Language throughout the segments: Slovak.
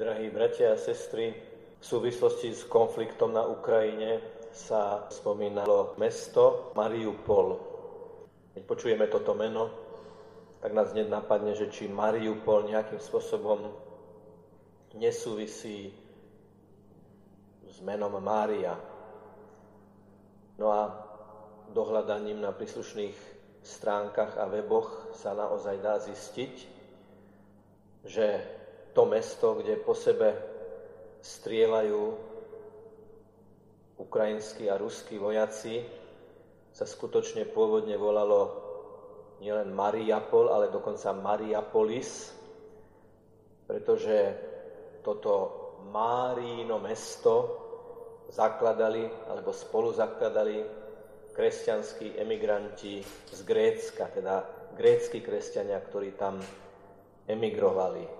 Drahí bratia a sestry, v súvislosti s konfliktom na Ukrajine sa spomínalo mesto Mariupol. Keď počujeme toto meno, tak nás hneď napadne, že či Mariupol nejakým spôsobom nesúvisí s menom Mária. No a dohľadaním na príslušných stránkach a weboch sa naozaj dá zistiť, že to mesto, kde po sebe strieľajú ukrajinskí a ruskí vojaci, sa skutočne pôvodne volalo nielen Mariupol, ale dokonca Mariapolis, pretože toto Márino mesto zakladali alebo spolu zakladali kresťanskí emigranti z Grécka, teda grécki kresťania, ktorí tam emigrovali.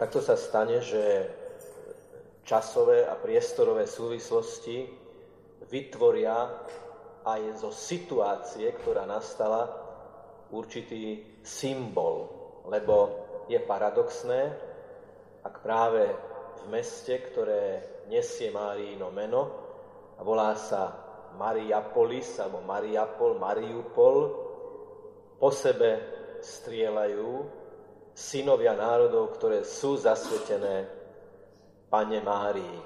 Takto sa stane, že časové a priestorové súvislosti vytvoria aj zo situácie, ktorá nastala, určitý symbol, lebo je paradoxné, ak práve v meste, ktoré nesie Máriino meno a volá sa Mariapolis alebo Mariupol, po sebe strieľajú synovia národov, ktoré sú zasvetené Pane Márii.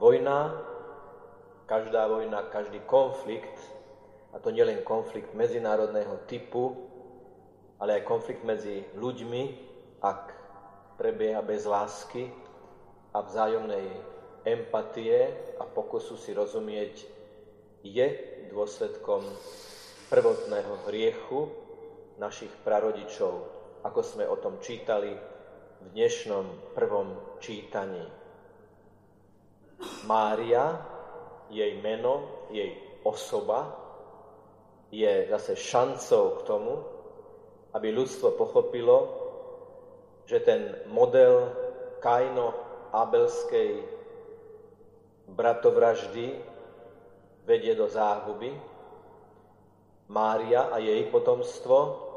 Vojna, každá vojna, každý konflikt, a to nielen konflikt medzinárodného typu, ale aj konflikt medzi ľuďmi, ak prebieha bez lásky a vzájomnej empatie a pokusu si rozumieť, je dôsledkom prvotného hriechu našich prarodičov, ako sme o tom čítali v dnešnom prvom čítaní. Mária, jej meno, jej osoba je zase šancou k tomu, aby ľudstvo pochopilo, že ten model Kaino-Abelskej bratovraždy vedie do záhuby. Mária a jej potomstvo,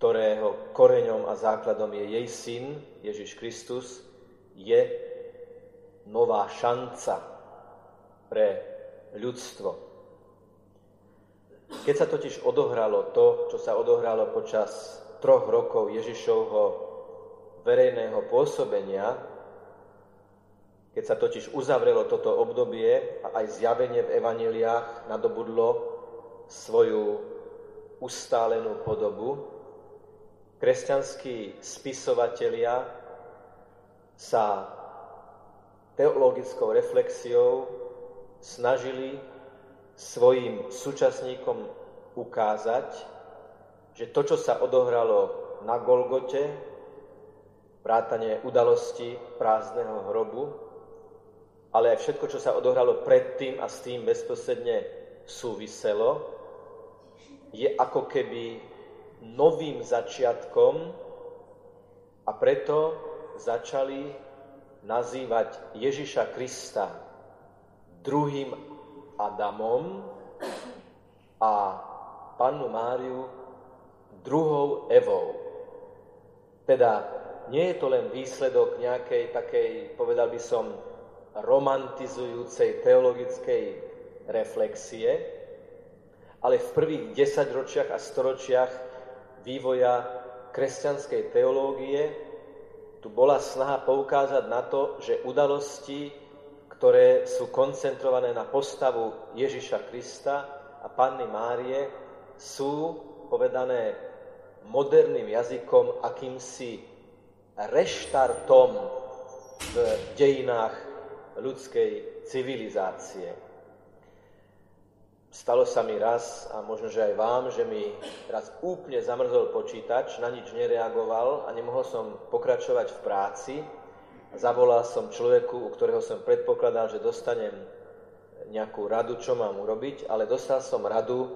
ktorého koreňom a základom je jej syn, Ježiš Kristus, je nová šanca pre ľudstvo. Keď sa totiž odohralo to, čo sa odohralo počas 3 rokov Ježišovho verejného pôsobenia, keď sa totiž uzavrelo toto obdobie a aj zjavenie v evanjeliách nadobudlo svoju ustálenú podobu, kresťanskí spisovatelia sa teologickou reflexiou snažili svojim súčasníkom ukázať, že to, čo sa odohralo na Golgote, vrátane udalosti prázdneho hrobu, ale aj všetko, čo sa odohralo predtým a s tým bezprostredne súviselo, je ako keby novým začiatkom, a preto začali nazývať Ježiša Krista druhým Adamom a Pannu Máriu druhou Evou. Teda nie je to len výsledok nejakej takej, povedal by som, romantizujúcej teologickej reflexie, ale v prvých 10 ročiach a storočiach vývoja kresťanskej teológie tu bola snaha poukázať na to, že udalosti, ktoré sú koncentrované na postavu Ježiša Krista a Panny Márie, sú, povedané moderným jazykom, akýmsi reštartom v dejinách ľudskej civilizácie. Stalo sa mi raz, a možno, že aj vám, že mi raz úplne zamrzol počítač, na nič nereagoval a nemohol som pokračovať v práci. Zavolal som človeku, u ktorého som predpokladal, že dostanem nejakú radu, čo mám urobiť, ale dostal som radu,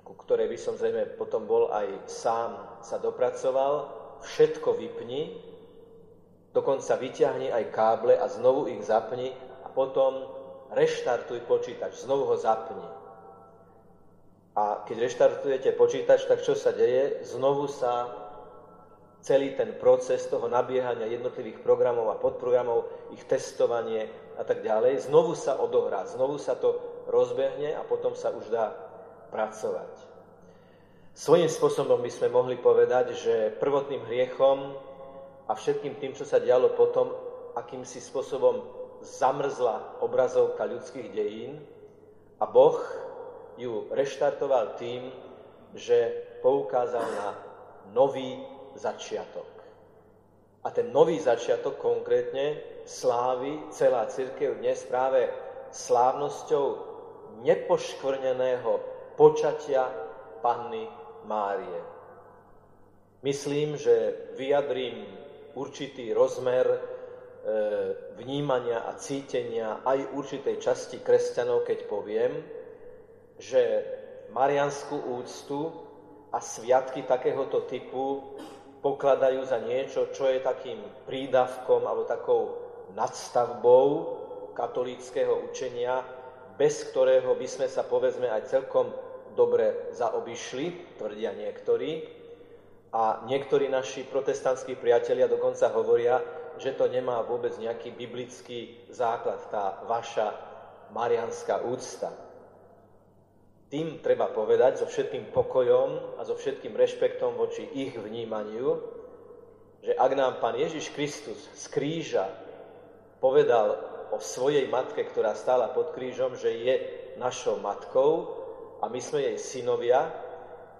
ku ktorej by som zrejme potom bol aj sám sa dopracoval. Všetko vypni, dokonca vyťahni aj káble a znovu ich zapni a potom reštartuj počítač, znovu ho zapni. A A keď reštartujete počítač, tak čo sa deje? Znovu sa celý ten proces toho nabiehania jednotlivých programov a podprogramov, ich testovanie a tak ďalej, znovu sa odohrá, znovu sa to rozbehne a potom sa už dá pracovať. Svojím spôsobom by sme mohli povedať, že prvotným hriechom a všetkým tým, čo sa dialo potom, akýmsi spôsobom zamrzla obrazovka ľudských dejín a Boh ju reštartoval tým, že poukázal na nový začiatok. A ten nový začiatok konkrétne slávi celá cirkev dnes práve slávnosťou nepoškvrneného počatia Panny Márie. Myslím, že vyjadrím určitý rozmer vnímania a cítenia aj určitej časti kresťanov, keď poviem, že mariánsku úctu a sviatky takéhoto typu pokladajú za niečo, čo je takým prídavkom alebo takou nadstavbou katolíckeho učenia, bez ktorého by sme sa povedzme aj celkom dobre zaobišli, tvrdia niektorí. A niektorí naši protestantskí priatelia dokonca hovoria, že to nemá vôbec nejaký biblický základ, tá vaša mariánska úcta. Tým treba povedať so všetkým pokojom a so všetkým rešpektom voči ich vnímaniu, že ak nám Pán Ježiš Kristus z kríža povedal o svojej matke, ktorá stála pod krížom, že je našou matkou, a my sme jej synovia,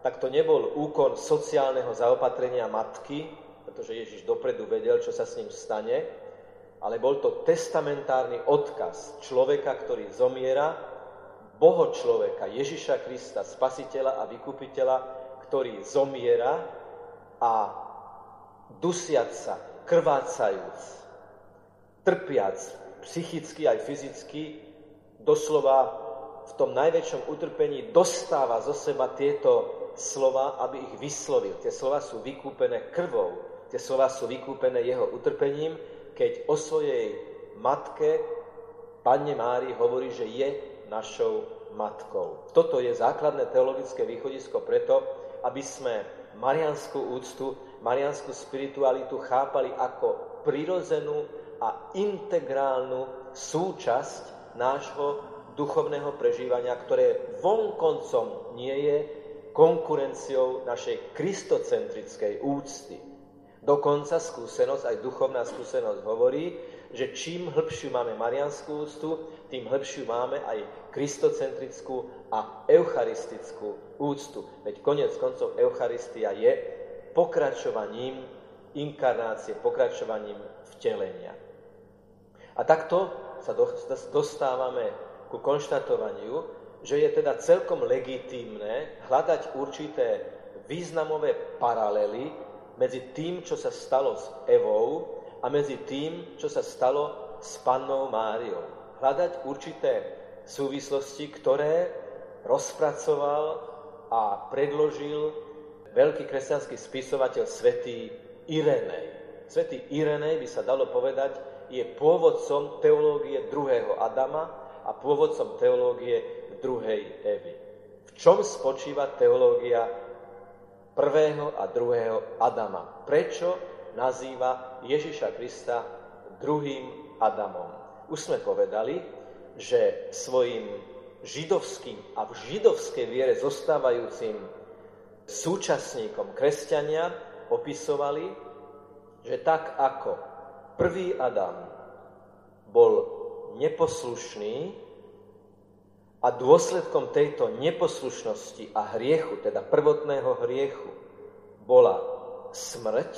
tak to nebol úkon sociálneho zaopatrenia matky, pretože Ježiš dopredu vedel, čo sa s ním stane, ale bol to testamentárny odkaz človeka, ktorý zomiera, Boho človeka, Ježiša Krista, spasiteľa a vykupiteľa, ktorý zomiera a dusiac sa, krvácajúc, trpiac, psychicky aj fyzicky, doslova v tom najväčšom utrpení dostáva zo seba tieto slova, aby ich vyslovil. Tie slova sú vykúpené krvou, tie slova sú vykúpené jeho utrpením, keď o svojej matke Panne Márii hovorí, že je našou matkou. Toto je základné teologické východisko preto, aby sme mariánsku úctu, mariánsku spiritualitu chápali ako prirodzenú a integrálnu súčasť nášho duchovného prežívania, ktoré vonkoncom nie je konkurenciou našej kristocentrickej úcty. Dokonca skúsenosť, aj duchovná skúsenosť hovorí, že čím hĺbšiu máme mariánsku úctu, tým hĺbšiu máme aj kristocentrickú a eucharistickú úctu. Veď koniec koncov Eucharistia je pokračovaním inkarnácie, pokračovaním vtelenia. A takto sa dostávame ku konštatovaniu, že je teda celkom legitímne hľadať určité významové paralely medzi tým, čo sa stalo s Evou a medzi tým, čo sa stalo s Pannou Máriou. Hľadať určité súvislosti, ktoré rozpracoval a predložil veľký kresťanský spisovateľ svätý Irenej. Svätý Irenej, by sa dalo povedať, je pôvodcom teológie druhého Adama a pôvodcom teológie druhej Evy. V čom spočíva teológia prvého a druhého Adama? Prečo nazýva Ježiša Krista druhým Adamom? Už sme povedali, že svojim židovským a v židovskej viere zostávajúcim súčasníkom kresťania opisovali, že tak ako prvý Adam bol neposlušný a dôsledkom tejto neposlušnosti a hriechu, teda prvotného hriechu, bola smrť,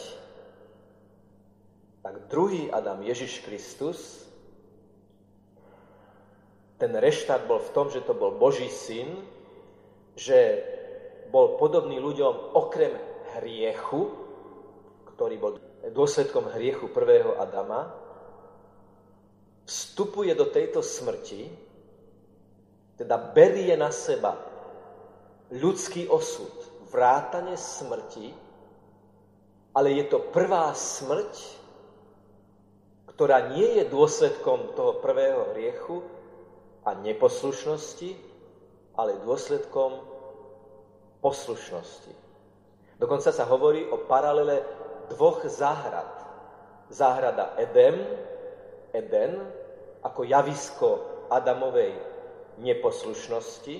tak druhý Adam, Ježiš Kristus, ten reštart bol v tom, že to bol Boží syn, že bol podobný ľuďom okrem hriechu, ktorý bol dôsledkom hriechu prvého Adama, vstupuje do tejto smrti, teda berie na seba ľudský osud, vrátane smrti, ale je to prvá smrť, ktorá nie je dôsledkom toho prvého hriechu a neposlušnosti, ale dôsledkom poslušnosti. Dokonca sa hovorí o paralele dvoch záhrad. Záhrada Eden ako javisko Adamovej neposlušnosti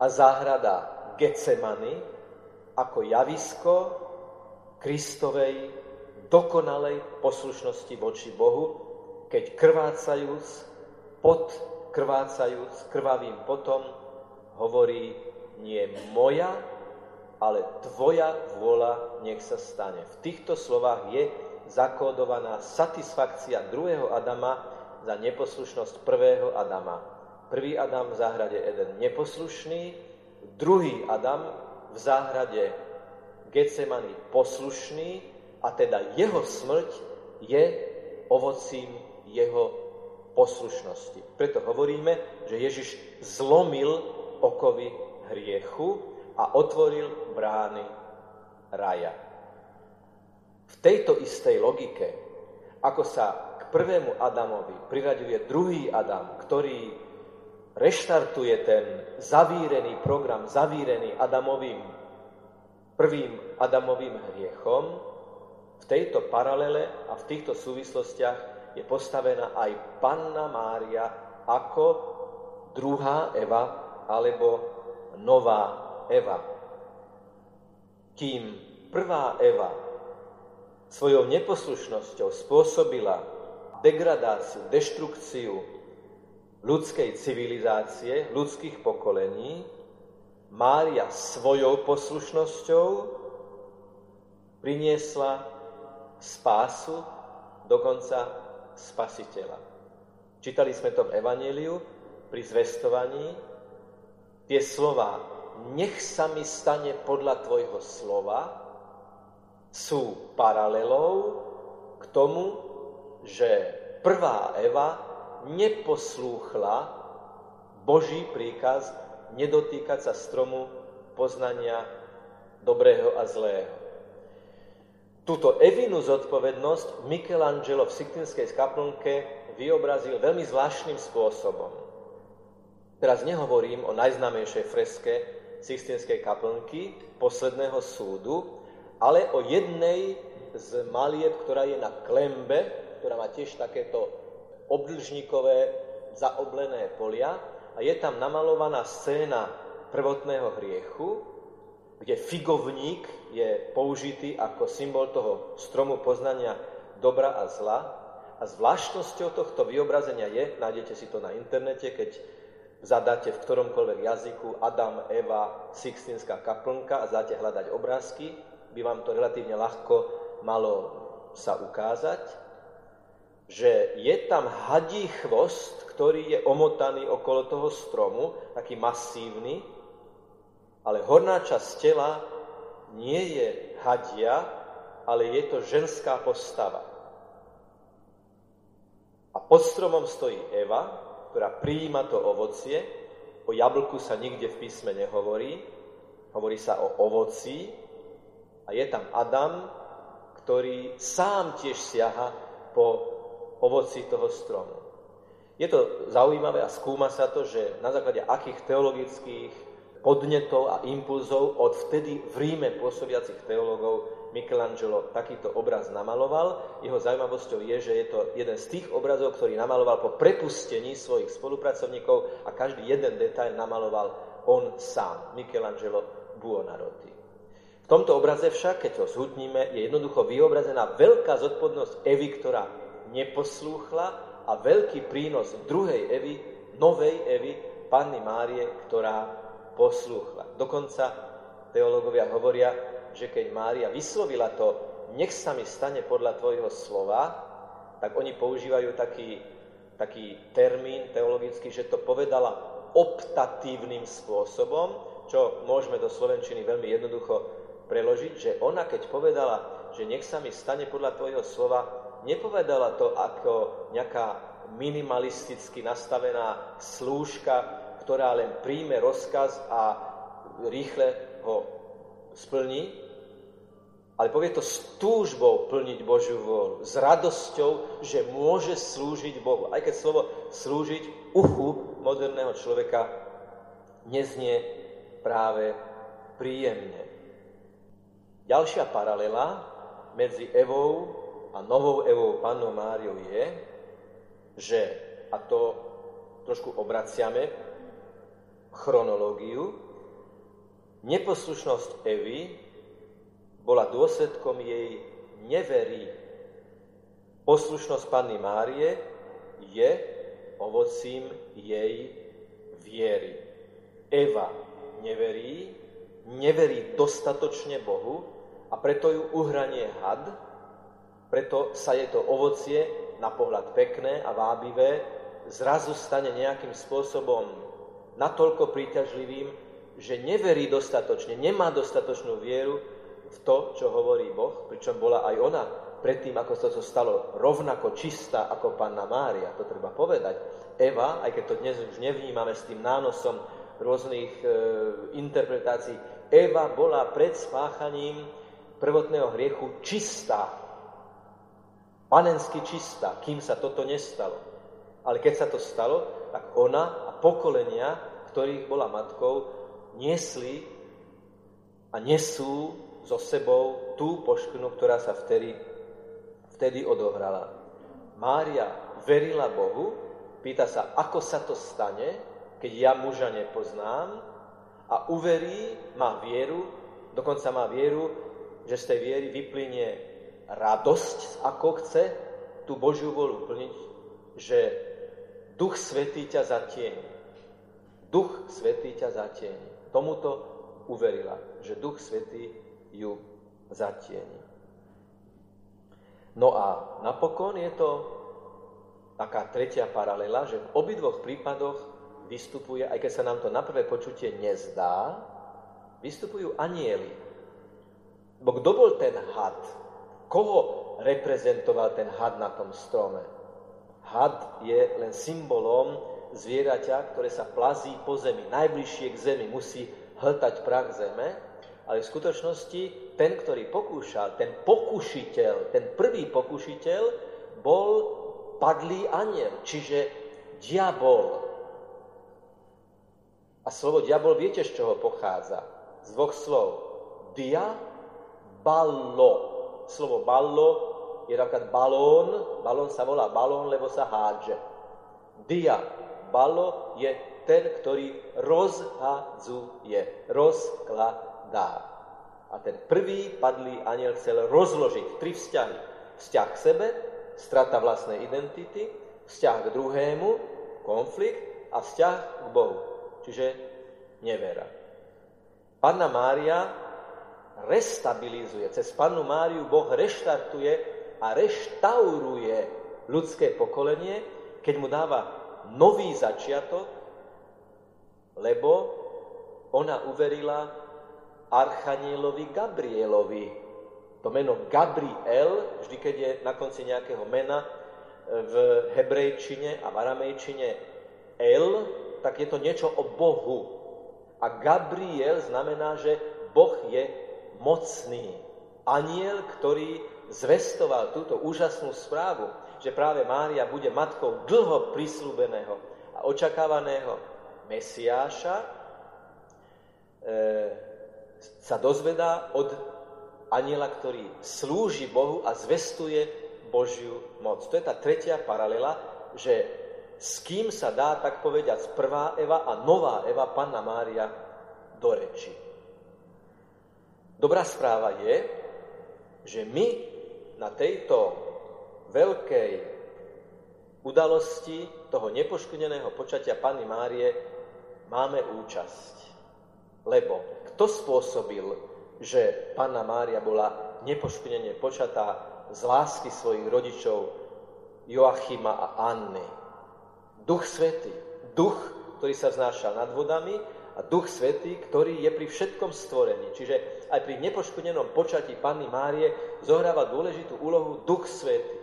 a záhrada Getsemany ako javisko Kristovej dokonalej poslušnosti voči Bohu, keď krvácajúc krvavým potom hovorí: nie moja, ale tvoja vôľa nech sa stane. V týchto slovách je zakódovaná satisfakcia druhého Adama za neposlušnosť prvého Adama. Prvý Adam v záhrade Eden neposlušný, druhý Adam v záhrade Getsemany poslušný, a teda jeho smrť je ovocím jeho poslušnosti. Preto hovoríme, že Ježiš zlomil okovy hriechu a otvoril brány raja. V tejto istej logike, ako sa k prvému Adamovi priraďuje druhý Adam, ktorý reštartuje ten zavírený program, zavírený prvým Adamovým hriechom, v tejto paralele a v týchto súvislostiach je postavená aj Panna Mária ako druhá Eva alebo nová Eva. Kým prvá Eva svojou neposlušnosťou spôsobila degradáciu, deštrukciu ľudskej civilizácie, ľudských pokolení, Mária svojou poslušnosťou priniesla spásu, dokonca spasiteľa. Čítali sme to v Evanjeliu pri zvestovaní. Tie slova "nech sa mi stane podľa tvojho slova" sú paralelou k tomu, že prvá Eva neposlúchla Boží príkaz nedotýkať sa stromu poznania dobrého a zlého. Túto Evinu zodpovednosť Michelangelo v Sistínskej kaplnke vyobrazil veľmi zvláštnym spôsobom. Teraz nehovorím o najznámejšej freske Sistínskej kaplnky, posledného súdu, ale o jednej z malieb, ktorá je na klembe, ktorá má tiež takéto obdĺžnikové zaoblené polia, a je tam namalovaná scéna prvotného hriechu, kde figovník je použitý ako symbol toho stromu poznania dobra a zla. A zvláštnosťou tohto vyobrazenia je, nájdete si to na internete, keď zadáte v ktoromkoľvek jazyku Adam, Eva, Sistínska kaplnka a dáte hľadať obrázky, by vám to relatívne ľahko malo sa ukázať, že je tam hadí chvost, ktorý je omotaný okolo toho stromu, taký masívny, ale horná časť tela nie je hadia, ale je to ženská postava. A pod stromom stojí Eva, ktorá prijíma to ovocie. O jablku sa nikde v písme nehovorí. Hovorí sa o ovoci. A je tam Adam, ktorý sám tiež siaha po ovoci toho stromu. Je to zaujímavé a skúma sa to, že na základe akých teologických podnetov a impulzov od vtedy v Ríme pôsobiacich teológov Michelangelo takýto obraz namaloval. Jeho zaujímavosťou je, že je to jeden z tých obrazov, ktorý namaloval po prepustení svojich spolupracovníkov a každý jeden detail namaloval on sám, Michelangelo Buonarroti. V tomto obraze však, keď ho zhutníme, je jednoducho vyobrazená veľká zodpovednosť Evy, ktorá neposlúchla, a veľký prínos druhej Evy, novej Evy, Panny Márie, ktorá poslúchla. Dokonca teológovia hovoria, že keď Mária vyslovila to "nech sa mi stane podľa tvojho slova", tak oni používajú taký termín teologický, že to povedala optatívnym spôsobom, čo môžeme do slovenčiny veľmi jednoducho preložiť, že ona keď povedala, že "nech sa mi stane podľa tvojho slova", nepovedala to ako nejaká minimalisticky nastavená slúžka, ktorá len príjme rozkaz a rýchle ho splní, ale povie to s túžbou plniť Božiu vôľu, s radosťou, že môže slúžiť Bohu. Aj keď slovo slúžiť uchu moderného človeka neznie práve príjemne. Ďalšia paralela medzi Evou a novou Evou Pannou Máriou je, že, a to trošku obraciame chronológiu, neposlušnosť Evy bola dôsledkom jej nevery. Poslušnosť Panny Márie je ovocím jej viery. Eva neverí, neverí dostatočne Bohu a preto ju uhranie had, preto sa jej to ovocie, na pohľad pekné a vábivé, zrazu stane nejakým spôsobom natoľko príťažlivým, že neverí dostatočne, nemá dostatočnú vieru v to, čo hovorí Boh, pričom bola aj ona predtým, ako sa to stalo, rovnako čistá ako Panna Mária, to treba povedať. Eva, aj keď to dnes už nevnímame s tým nánosom rôznych interpretácií, Eva bola pred spáchaním prvotného hriechu čistá, panensky čistá, kým sa toto nestalo. Ale keď sa to stalo, tak ona a pokolenia, ktorých bola matkou, niesli a nesú so sebou tú poškvrnu, ktorá sa vtedy odohrala. Mária verila Bohu, pýta sa, ako sa to stane, keď ja muža nepoznám, a uverí, má vieru, dokonca má vieru, že z tej viery vyplynie radosť, ako chce tú Božiu vôľu plniť, že Duch Svätý ťa zatieni. Duch Svätý ťa zatieni. Tomuto uverila, že Duch Svätý ju zatieni. No a napokon je to taká tretia paralela, že v obidvoch prípadoch vystupuje, aj keď sa nám to na prvé počutie nezdá, vystupujú anjeli. Bo kto bol ten had? Koho reprezentoval ten had na tom strome? Had je len symbolom zvieraťa, ktoré sa plazí po zemi, najbližšie k zemi, musí hltať prach zeme, ale v skutočnosti ten, ktorý pokúšal, ten pokušiteľ, ten prvý pokušiteľ bol padlý anjel, čiže diabol. A slovo diabol, viete, z čoho pochádza? Z dvoch slov. Dia-ballo. Slovo ballo je napríklad balón. Balón sa volá balón, lebo sa hádže. Dia-ballo je ten, ktorý rozhádzuje, rozkladá. A ten prvý padlý anjel chcel rozložiť tri vzťahy. Vzťah k sebe, strata vlastnej identity, vzťah k druhému, konflikt a vzťah k Bohu. Čiže nevera. Panna Mária restabilizuje, cez Pannu Máriu Boh reštartuje a reštauruje ľudské pokolenie, keď mu dáva nový začiatok, lebo ona uverila Archanielovi Gabrielovi. To meno Gabriel, vždy keď je na konci nejakého mena v hebrejčine a v aramejčine El, tak je to niečo o Bohu. A Gabriel znamená, že Boh je mocný. Anjel, ktorý zvestoval túto úžasnú správu, že práve Mária bude matkou dlho prisľúbeného a očakávaného Mesiáša, sa dozvedá od anjela, ktorý slúži Bohu a zvestuje Božiu moc. To je tá tretia paralela, že s kým sa dá, tak povediať, prvá Eva a nová Eva, Panna Mária, do reči. Dobrá správa je, že my na tejto veľkej udalosti toho nepoškodeného počatia Panny Márie máme účasť. Lebo kto spôsobil, že Panna Mária bola nepoškodene počatá z lásky svojich rodičov Joachima a Anny? Duch Svätý, Duch, ktorý sa vznáša nad vodami, a Duch Svätý, ktorý je pri všetkom stvorení. Čiže aj pri nepoškodenom počatí Panny Márie zohráva dôležitú úlohu Duch Svätý.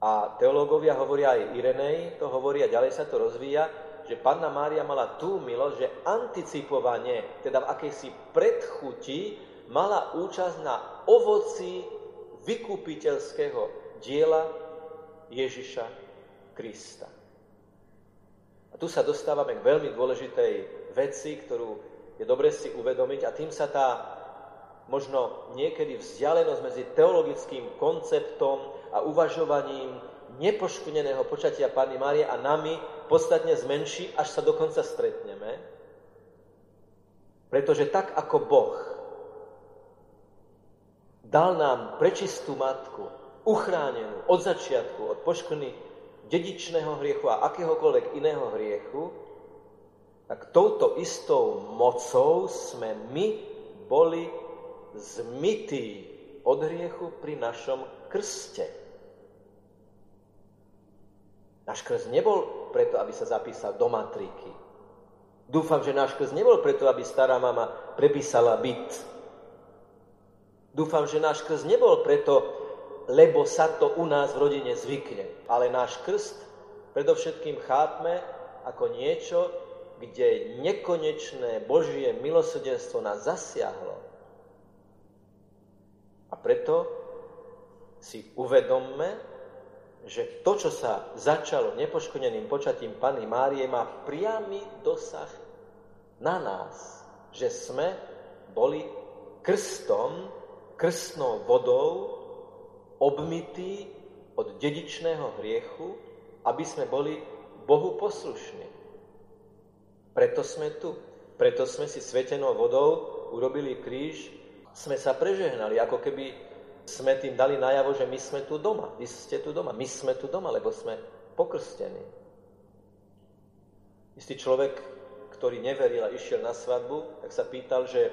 A teológovia hovoria, aj Irenej to hovoria, ďalej sa to rozvíja, že Panna Mária mala tú milosť, že anticipovanie, teda v akejsi predchuti, mala účasť na ovoci vykupiteľského diela Ježiša Krista. A tu sa dostávame k veľmi dôležitej veci, ktorú je dobre si uvedomiť, a tým sa tá možno niekedy vzdialenosť medzi teologickým konceptom a uvažovaním nepoškvrneného počatia Panny Márie a nami podstatne zmenší, až sa dokonca stretneme. Pretože tak, ako Boh dal nám prečistú matku, uchránenú od začiatku, od poškvrny dedičného hriechu a akéhokoľvek iného hriechu, tak touto istou mocou sme my boli zmytí od hriechu pri našom krste. Náš krst nebol preto, aby sa zapísal do matriky. Dúfam, že náš krst nebol preto, aby stará mama prepísala byt. Dúfam, že náš krst nebol preto, lebo sa to u nás v rodine zvykne. Ale náš krst predovšetkým chápme ako niečo, kde nekonečné Božie milosrdenstvo nás zasiahlo. A preto si uvedomme, že to, čo sa začalo nepoškodeným počatím Panny Márie, má priamy dosah na nás. Že sme boli krstom, krstnou vodou obmytí od dedičného hriechu, aby sme boli Bohu poslušní. Preto sme tu. Preto sme si svetenou vodou urobili kríž. Sme sa prežehnali, ako keby sme tým dali najavo, že my sme tu doma. Vy ste tu doma. My sme tu doma, lebo sme pokrstení. Istý človek, ktorý neveril a išiel na svadbu, tak sa pýtal, že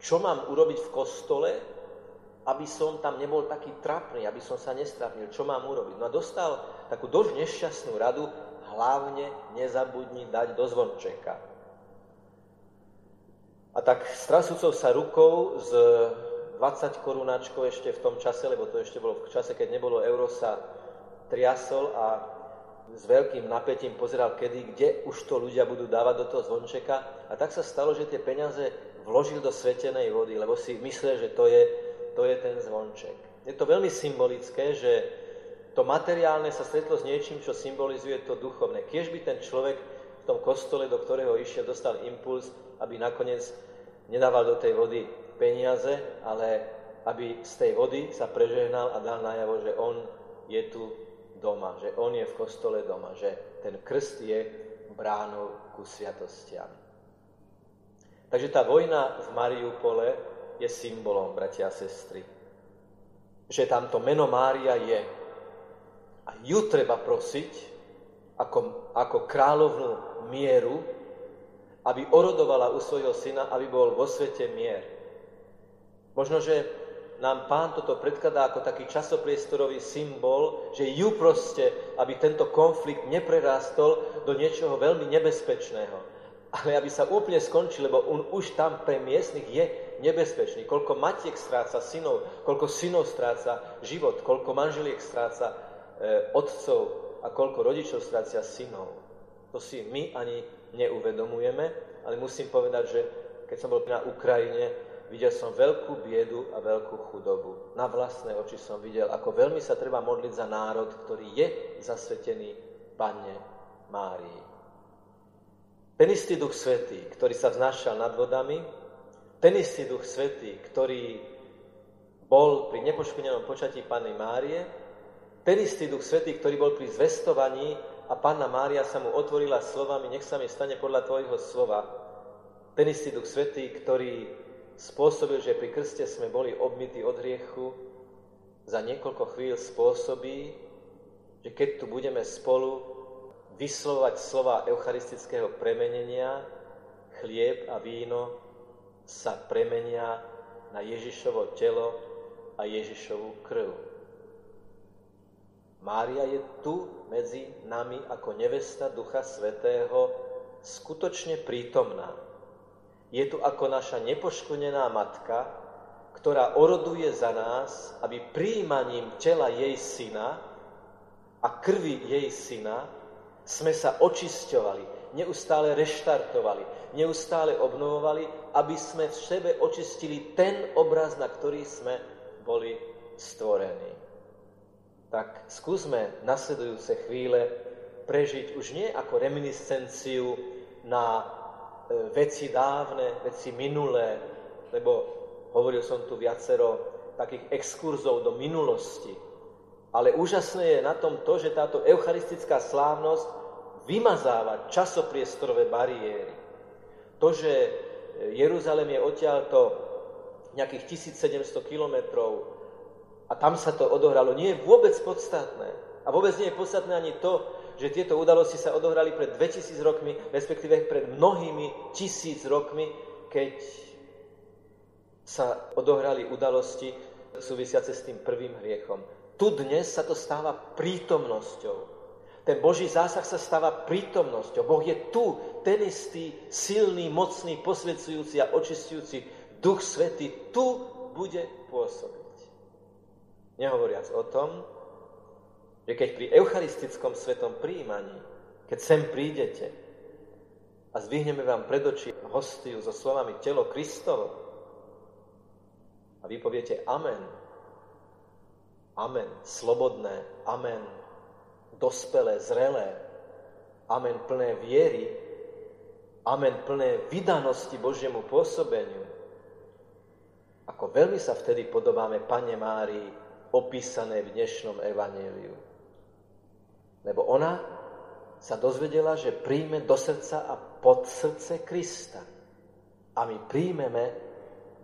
čo mám urobiť v kostole, aby som tam nebol taký trápny, aby som sa nestrapnil. Čo mám urobiť? No a dostal takú dosť nešťastnú radu, hlavne nezabudni dať do zvončeka. A tak strasúcou sa rukou z 20 korunáčkov ešte v tom čase, lebo to ešte bolo v čase, keď nebolo euro, sa triasol a s veľkým napätím pozeral, kedy, kde už to ľudia budú dávať do toho zvončeka. A tak sa stalo, že tie peniaze vložil do svetenej vody, lebo si myslel, že to je ten zvonček. Je to veľmi symbolické, že to materiálne sa stretlo s niečím, čo symbolizuje to duchovné. Kiež by ten človek v tom kostole, do ktorého išiel, dostal impuls, aby nakoniec nedával do tej vody peniaze, ale aby z tej vody sa prežehnal a dal najavo, že on je tu doma, že on je v kostole doma, že ten krst je bránou ku sviatostiam. Takže tá vojna v Mariupole je symbolom, bratia a sestry, že tamto meno Mária je. A ju treba prosiť ako kráľovnú mieru, aby orodovala u svojho syna, aby bol vo svete mier. Možno, že nám Pán toto predkladá ako taký časopriestorový symbol, že ju proste, aby tento konflikt neprerastol do niečoho veľmi nebezpečného. Ale aby sa úplne skončil, lebo on už tam pre miestnych je nebezpečný. Koľko matiek stráca synov, koľko synov stráca život, koľko manželiek stráca otcov a koľko rodičov stráca synov. To si my ani neuvedomujeme, ale musím povedať, že keď som bol na Ukrajine, videl som veľkú biedu a veľkú chudobu. Na vlastné oči som videl, ako veľmi sa treba modliť za národ, ktorý je zasvetený Panne Márii. Ten istý Duch Svätý, ktorý sa vznášal nad vodami, ten istý Duch Svätý, ktorý bol pri nepoškvrnenom počatí Panny Márie, ten istý Duch Svätý, ktorý bol pri zvestovaní a Panna Mária sa mu otvorila slovami, nech sa mi stane podľa tvojho slova. Ten istý Duch Svätý, ktorý spôsobil, že pri krste sme boli obmytí od hriechu, za niekoľko chvíľ spôsobí, že keď tu budeme spolu vyslovať slova eucharistického premenenia, chlieb a víno sa premenia na Ježišovo telo a Ježišovu krv. Mária je tu medzi nami ako nevesta Ducha Svätého skutočne prítomná. Je tu ako naša nepoškvrnená matka, ktorá oroduje za nás, aby prijímaním tela jej syna a krvi jej syna sme sa očisťovali, neustále reštartovali, neustále obnovovali, aby sme v sebe očistili ten obraz, na ktorý sme boli stvorení. Tak skúsme nasledujúce chvíle prežiť už nie ako reminiscenciu na veci dávne, veci minulé, lebo hovoril som tu viacero takých exkurzov do minulosti. Ale úžasné je na tom to, že táto eucharistická slávnosť vymazáva časopriestorové bariéry. To, že Jeruzalém je odtiaľto nejakých 1700 kilometrov a tam sa to odohralo, nie je vôbec podstatné. A vôbec nie je podstatné ani to, že tieto udalosti sa odohrali pred 2000 rokmi, respektíve pred mnohými 1000 rokmi, keď sa odohrali udalosti súvisiace s tým prvým hriechom. Tu dnes sa to stáva prítomnosťou. Ten Boží zásah sa stáva prítomnosťou. Boh je tu, ten istý, silný, mocný, posvedzujúci a očistujúci Duch Svätý tu bude pôsobiť. Nehovoriac o tom, že keď pri eucharistickom svetom prijímaní, keď sem prídete a zdvihneme vám pred oči hostiu so slovami telo Kristovo a vy poviete amen, amen, slobodné, amen, dospelé, zrelé, amen plné viery, amen plné vydanosti Božiemu pôsobeniu, ako veľmi sa vtedy podobáme Panne Márii opísané v dnešnom evanjeliu. Lebo ona sa dozvedela, že príjme do srdca a pod srdce Krista. A my príjmeme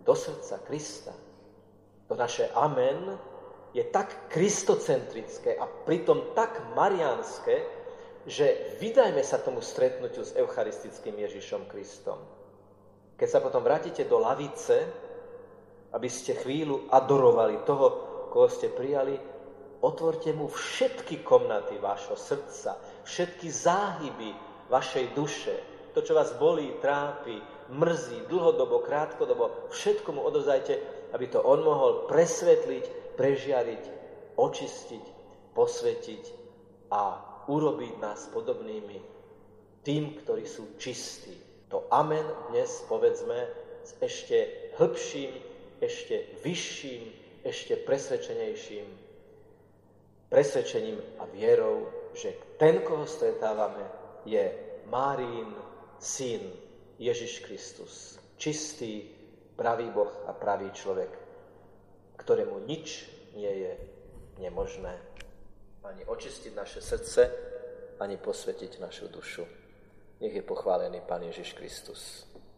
do srdca Krista. To naše amen je tak kristocentrické a pritom tak mariánske, že vydajme sa tomu stretnutiu s eucharistickým Ježišom Kristom. Keď sa potom vrátite do lavice, aby ste chvíľu adorovali toho, koho ste prijali, otvorte mu všetky komnaty vášho srdca, všetky záhyby vašej duše, to, čo vás bolí, trápi, mrzí, dlhodobo, krátkodobo, všetko mu odovzdajte, aby to on mohol presvetliť, prežiariť, očistiť, posvetiť a urobiť nás podobnými tým, ktorí sú čistí. To amen dnes povedzme s ešte hĺbším, ešte vyšším, ešte presvedčenejším presvedčením a vierou, že ten, koho stretávame, je Máriin syn Ježiš Kristus. Čistý, pravý Boh a pravý človek, ktorému nič nie je nemožné. Ani očistiť naše srdce, ani posvetiť našu dušu. Nech je pochválený Pán Ježiš Kristus.